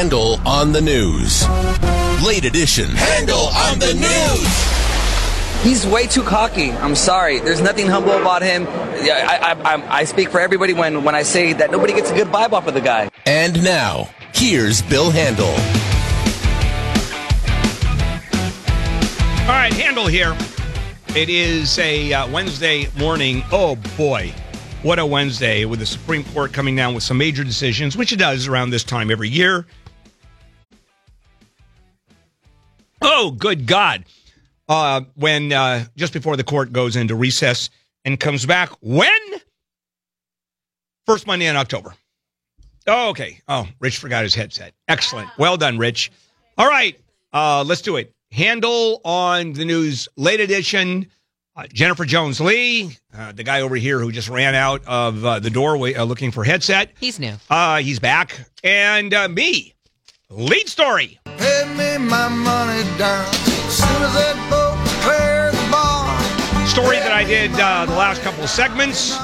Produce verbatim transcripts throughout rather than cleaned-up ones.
Handel on the News. Late edition. Handel on the News. He's way too cocky. I'm sorry. There's nothing humble about him. I, I, I, I speak for everybody when, when I say that nobody gets a good vibe off of the guy. And now, here's Bill Handel. All right, Handel here. It is a uh, Wednesday morning. Oh, boy. What a Wednesday, with the Supreme Court coming down with some major decisions, which it does around this time every year. Oh, good God. Uh, when uh, just before the court goes into recess and comes back, when? First Monday in October. Oh, okay. Oh, Rich forgot his headset. Excellent. Well done, Rich. All right. Uh, let's do it. Handel on the News, late edition. Uh, Jennifer Jones Lee, uh, the guy over here who just ran out of uh, the doorway uh, looking for headset. He's new. Uh, he's back. And uh, me, lead story. Pay me my money down. Soon as that boat clears the bar. Story that I did uh, the last couple of segments.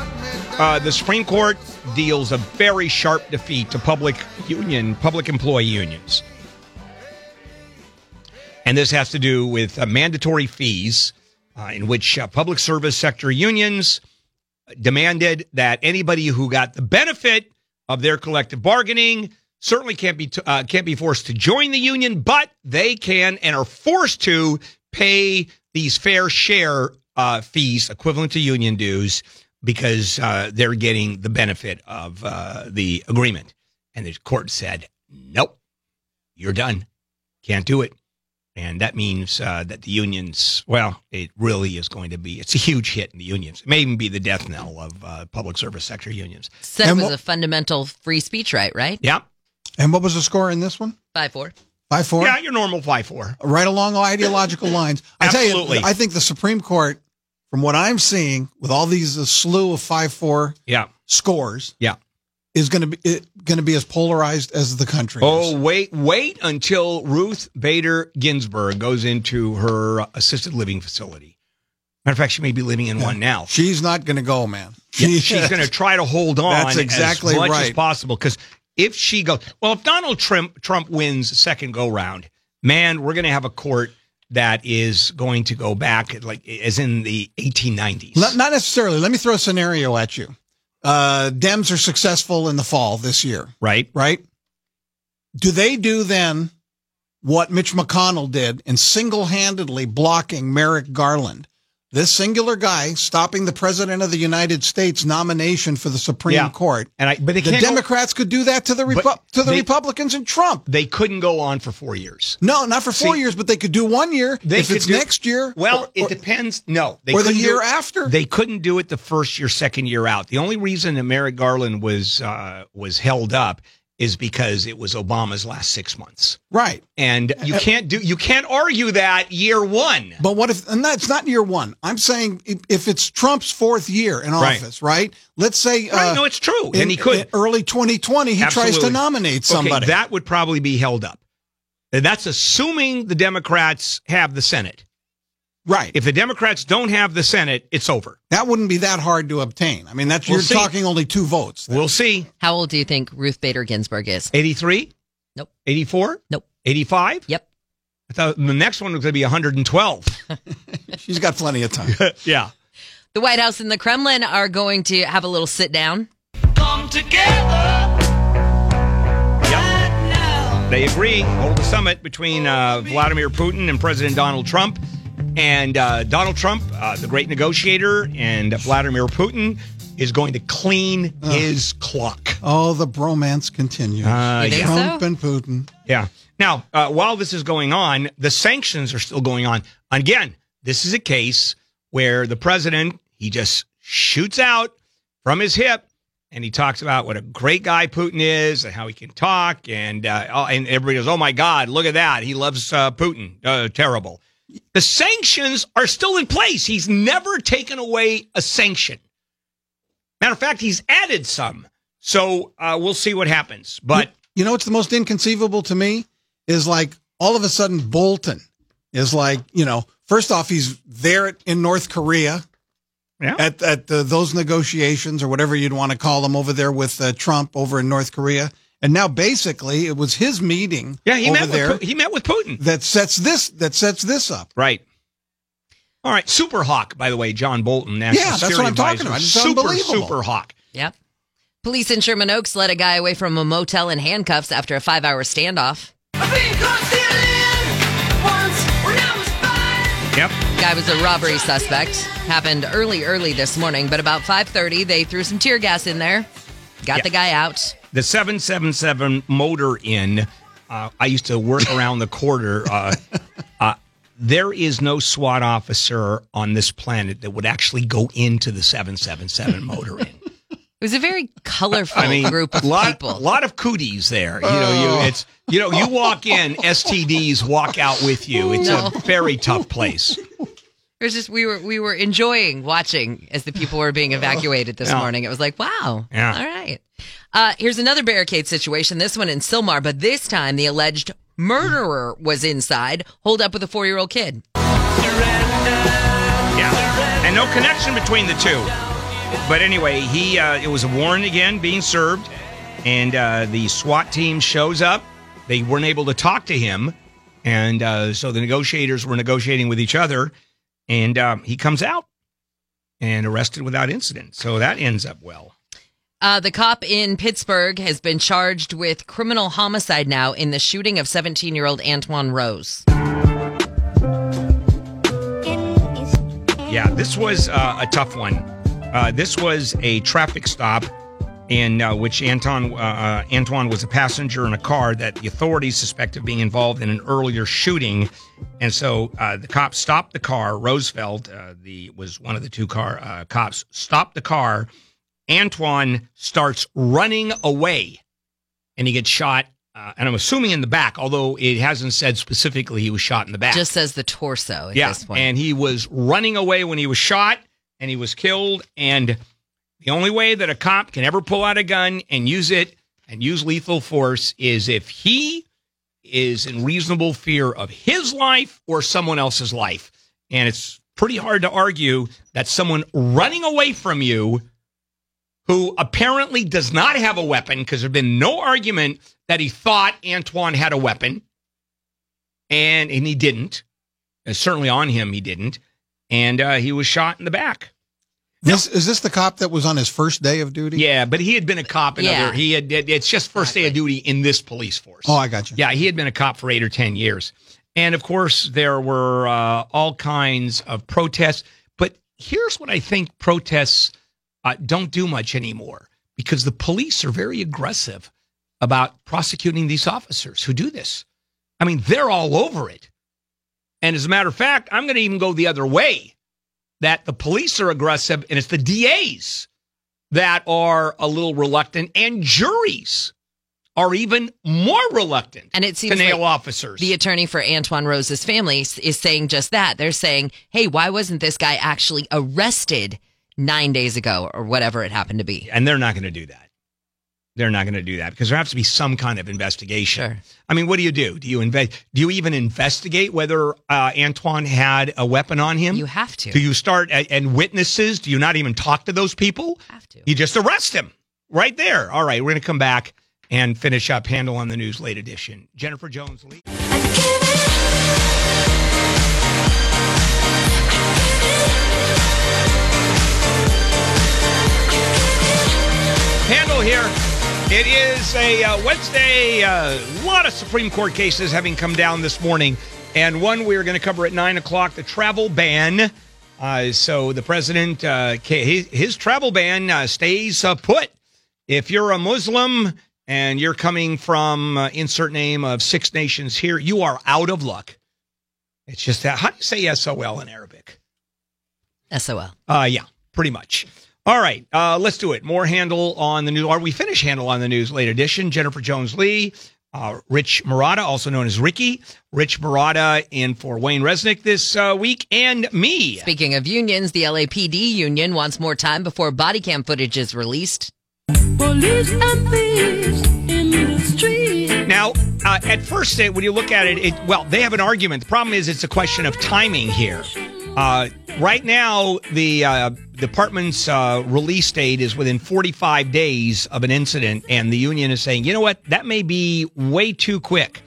Uh, the Supreme Court deals a very sharp defeat to public union, public employee unions. And this has to do with uh, mandatory fees. Uh, in which uh, public service sector unions demanded that anybody who got the benefit of their collective bargaining certainly can't be t- uh, can't be forced to join the union, but they can and are forced to pay these fair share uh, fees equivalent to union dues because uh, they're getting the benefit of uh, the agreement. And the court said, nope, you're done. Can't do it. And that means uh, that the unions, well, it really is going to be, it's a huge hit in the unions. It may even be the death knell of uh, public service sector unions. So that was what, a fundamental free speech right, right? Yeah. And what was the score in this one? five four five four Yeah, your normal five four Right along ideological lines. I Absolutely. Tell you, I think the Supreme Court, from what I'm seeing, with all these a slew of five four yeah. scores. Yeah. Is going to be it, going to be as polarized as the country is. Oh, wait, wait until Ruth Bader Ginsburg goes into her assisted living facility. Matter of fact, she may be living in yeah. one now. She's not going to go, man. She, yeah, she's going to try to hold on that's exactly as much right. as possible. Because if she goes, well, if Donald Trump, Trump wins second go round, man, we're going to have a court that is going to go back like as in the eighteen nineties Not, not necessarily. Let me throw a scenario at you. Uh, Dems are successful in the fall this year. Right. Right. Do they do then what Mitch McConnell did in single-handedly blocking Merrick Garland? This singular guy stopping the president of the United States nomination for the Supreme yeah. Court. And I, but they the Democrats go, could do that to the Repu- to the they, Republicans and Trump. They couldn't go on for four years. No, not for four See, years, but they could do one year. They if could it's do, next year. Well, or, it depends. No. They or the year do, after. They couldn't do it the first year, second year out. The only reason that Merrick Garland was uh, was held up is because it was Obama's last six months. Right. And you can't do, you can't argue that year one. But what if, and that's not year one. I'm saying if, if it's Trump's fourth year in office, right? right? Let's say. Right, uh, no, it's true. In, and he could. In early twenty twenty he Absolutely. tries to nominate somebody. Okay, that would probably be held up. And that's assuming the Democrats have the Senate. Right. If the Democrats don't have the Senate, it's over. That wouldn't be that hard to obtain. I mean, that's we'll you're see. talking only two votes. Then. We'll see. How old do you think Ruth Bader Ginsburg is? eighty-three Nope. eighty-four Nope. eighty-five Yep. I thought the next one was going to be one hundred twelve She's got plenty of time. Yeah. The White House and the Kremlin are going to have a little sit down. Come together. Yep. Now. They agree. Hold a summit between uh, Vladimir Putin and President Donald Trump. And uh, Donald Trump, uh, the great negotiator, and Vladimir Putin is going to clean uh, his clock. Oh, the bromance continues. Uh, yeah. Trump so? and Putin. Yeah. Now, uh, while this is going on, the sanctions are still going on. Again, this is a case where the president, he just shoots out from his hip, and he talks about what a great guy Putin is and how he can talk. And, uh, and everybody goes, oh, my God, look at that. He loves uh, Putin. Uh, terrible. The sanctions are still in place. He's never taken away a sanction. Matter of fact, he's added some. So uh, we'll see what happens. But you know what's the most inconceivable to me is like all of a sudden Bolton is like, you know, first off, he's there in North Korea yeah. at, at the, those negotiations or whatever you'd want to call them over there with uh, Trump over in North Korea. And now, basically, it was his meeting. Yeah, he over met there with Pu- he met with Putin. That sets this. That sets this up. Right. All right. Super Hawk, by the way, John Bolton. National yeah, that's what I'm advisor. talking about. It's super, unbelievable. Super Hawk. Yep. Police in Sherman Oaks led a guy away from a motel in handcuffs after a five-hour standoff. I've been caught stealing once when I was five. Yep. Guy was a robbery suspect. Happened early, early this morning, but about five thirty, they threw some tear gas in there. Got yep. the guy out. The seven seventy-seven Motor Inn, uh, I used to work around the corner. Uh, uh, there is no SWAT officer on this planet that would actually go into the seven seventy-seven Motor Inn. It was a very colorful I mean, group of lot, people. A lot of cooties there. You know, you it's you know, you walk in, S T Ds walk out with you. It's no. a very tough place. It was just we were we were enjoying watching as the people were being evacuated this yeah. morning. It was like, wow. Yeah. All right. Uh, here's another barricade situation. This one in Silmar, but this time the alleged murderer was inside, holed up with a four-year-old kid. Yeah. And no connection between the two. But anyway, he uh, it was a warrant again being served, and uh, the SWAT team shows up. They weren't able to talk to him, and uh, so the negotiators were negotiating with each other, and um, he comes out and arrested without incident. So that ends up well. Uh, the cop in Pittsburgh has been charged with criminal homicide now in the shooting of seventeen-year-old Antoine Rose. Yeah, this was uh, a tough one. Uh, this was a traffic stop in uh, which Anton, uh, uh, Antoine was a passenger in a car that the authorities suspect of being involved in an earlier shooting. And so uh, the cops stopped the car. Rosfeld uh, the, was one of the two car uh, cops, stopped the car. Antoine starts running away, and he gets shot, uh, and I'm assuming in the back, although it hasn't said specifically he was shot in the back. Just says the torso at yeah, this point. And he was running away when he was shot. And he was killed, and the only way that a cop can ever pull out a gun and use it and use lethal force is if he is in reasonable fear of his life or someone else's life. And it's pretty hard to argue that someone running away from you who apparently does not have a weapon, because there's been no argument that he thought Antoine had a weapon, and, and he didn't, and certainly on him he didn't. And uh, he was shot in the back. This, no. Is this the cop that was on his first day of duty? Yeah, but he had been a cop. In yeah. other, he had. It's just first day of duty in this police force. Oh, I got you. Yeah, he had been a cop for eight or ten years. And, of course, there were uh, all kinds of protests. But here's what I think protests uh, don't do much anymore, because the police are very aggressive about prosecuting these officers who do this. I mean, they're all over it. And as a matter of fact, I'm going to even go the other way, that the police are aggressive, and it's the D As that are a little reluctant, and juries are even more reluctant and it seems to nail like officers. The attorney for Antoine Rose's family is saying just that. They're saying, hey, why wasn't this guy actually arrested nine days ago or whatever it happened to be? And they're not going to do that. They're not going to do that, because there has to be some kind of investigation. Sure. I mean, what do you do? Do you inve- Do you even investigate whether uh, Antoine had a weapon on him? You have to. Do you start, a- and witnesses, do you not even talk to those people? You have to. You just arrest him right there. All right, we're going to come back and finish up Handel on the News late edition. Jennifer Jones Lee. Handel here. It is a uh, Wednesday, a uh, lot of Supreme Court cases having come down this morning, and one we're going to cover at nine o'clock, the travel ban. Uh, so the president, uh, his, his travel ban uh, stays uh, put. If you're a Muslim and you're coming from, uh, insert name of Six Nations here, you are out of luck. It's just that, how do you say S O L in Arabic? S O L. Uh, yeah, pretty much. All right, uh, let's do it. More Handel on the News. Are we finished Handel on the News late edition? Jennifer Jones Lee, uh, Rich Murata, also known as Ricky. Rich Murata in for Wayne Resnick this uh, week, and me. Speaking of unions, the L A P D union wants more time before body cam footage is released. Police and thieves in the street. Now, uh, at first, when you look at it, it, well, they have an argument. The problem is it's a question of timing here. Uh, right now, the uh, department's uh, release date is within forty-five days of an incident, and the union is saying, you know what, that may be way too quick.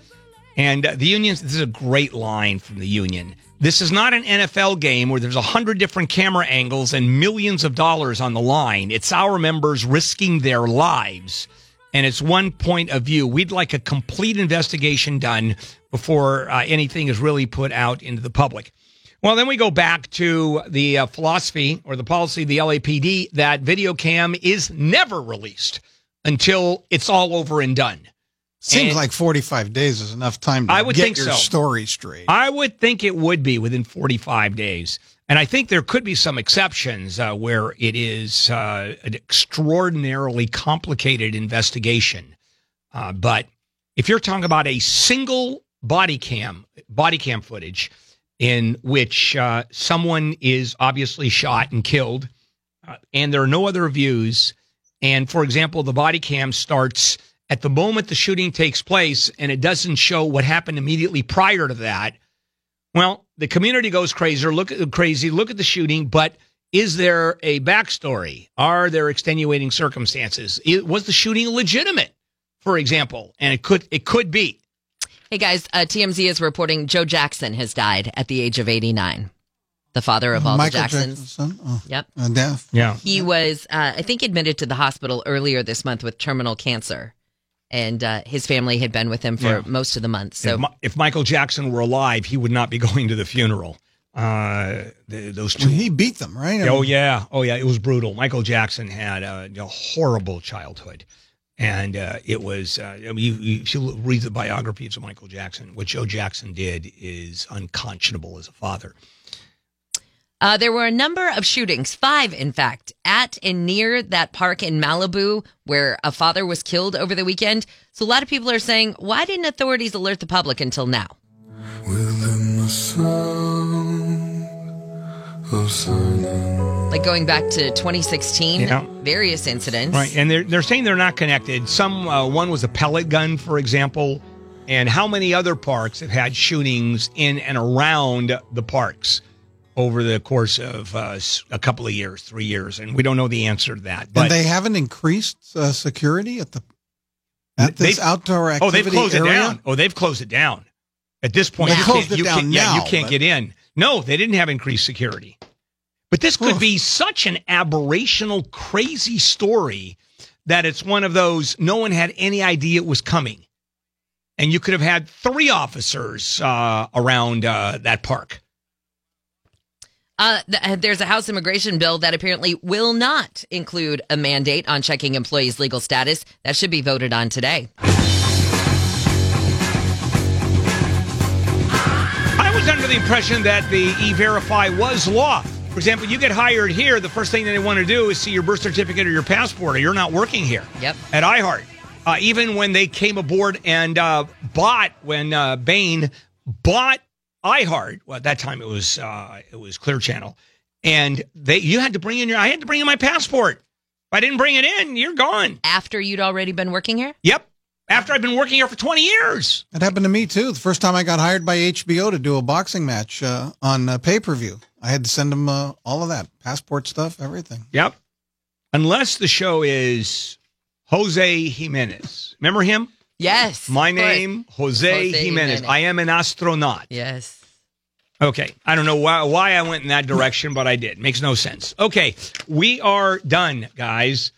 And uh, the unions, this is a great line from the union. This is not an N F L game where there's a hundred different camera angles and millions of dollars on the line. It's our members risking their lives. And it's one point of view. We'd like a complete investigation done before uh, anything is really put out into the public. Well, then we go back to the uh, philosophy or the policy of the L A P D that video cam is never released until it's all over and done. Seems and like forty-five days is enough time to I would get think your so. story straight. I would think it would be within forty-five days. And I think there could be some exceptions uh, where it is uh, an extraordinarily complicated investigation. Uh, but if you're talking about a single body cam, body cam footage, in which uh, someone is obviously shot and killed, uh, and there are no other views. And, for example, the body cam starts at the moment the shooting takes place, and it doesn't show what happened immediately prior to that. Well, the community goes crazy, look at, crazy, look at the shooting, but is there a backstory? Are there extenuating circumstances? It, was the shooting legitimate, for example? And it could it could be. Hey, guys, uh, T M Z is reporting Joe Jackson has died at the age of eighty-nine, the father of all Michael the Jacksons. Jackson, oh, yep. Uh, death. Yeah. He was, uh, I think, admitted to the hospital earlier this month with terminal cancer, and uh, his family had been with him for yeah. most of the month. So, if, if Michael Jackson were alive, he would not be going to the funeral. Uh, the, those two. Well, he beat them, right? Oh, I mean, yeah. Oh, yeah. It was brutal. Michael Jackson had a, a horrible childhood. And uh, it was, uh, I mean, you, you should read the biographies of Michael Jackson. What Joe Jackson did is unconscionable as a father. Uh, there were a number of shootings, five, in fact, at and near that park in Malibu where a father was killed over the weekend. So a lot of people are saying, why didn't authorities alert the public until now? Within the sound of silence. Like going back to twenty sixteen, yeah. various incidents. Right, and they're, they're saying they're not connected. Some uh, one was a pellet gun, for example, and how many other parks have had shootings in and around the parks over the course of uh, a couple of years, three years, and we don't know the answer to that. But and they haven't increased uh, security at the at this outdoor activity area? Oh, they've closed area? it down. Oh, they've closed it down. At this point, you can't, you can't, now, yeah, you can't but... get in. No, they didn't have increased security. But this could be such an aberrational, crazy story that it's one of those no one had any idea it was coming. And you could have had three officers uh, around uh, that park. Uh, th- there's a House immigration bill that apparently will not include a mandate on checking employees' legal status. That should be voted on today. I was under the impression that the E-Verify was law. For example, you get hired here, the first thing that they want to do is see your birth certificate or your passport, or you're not working here. Yep. At iHeart. Uh, even when they came aboard and uh, bought, when uh, Bain bought iHeart, well, at that time it was uh, it was Clear Channel, and they you had to bring in your, I had to bring in my passport. If I didn't bring it in, you're gone. After you'd already been working here? Yep. After I've been working here for twenty years. That happened to me, too. The first time I got hired by H B O to do a boxing match uh, on uh, pay-per-view, I had to send them uh, all of that, passport stuff, everything. Yep. Unless the show is Jose Jimenez. Remember him? Yes. My name, Jose, Jose Jimenez. Jimenez. I am an astronaut. Yes. Okay. I don't know why, why I went in that direction, but I did. Makes no sense. Okay. We are done, guys.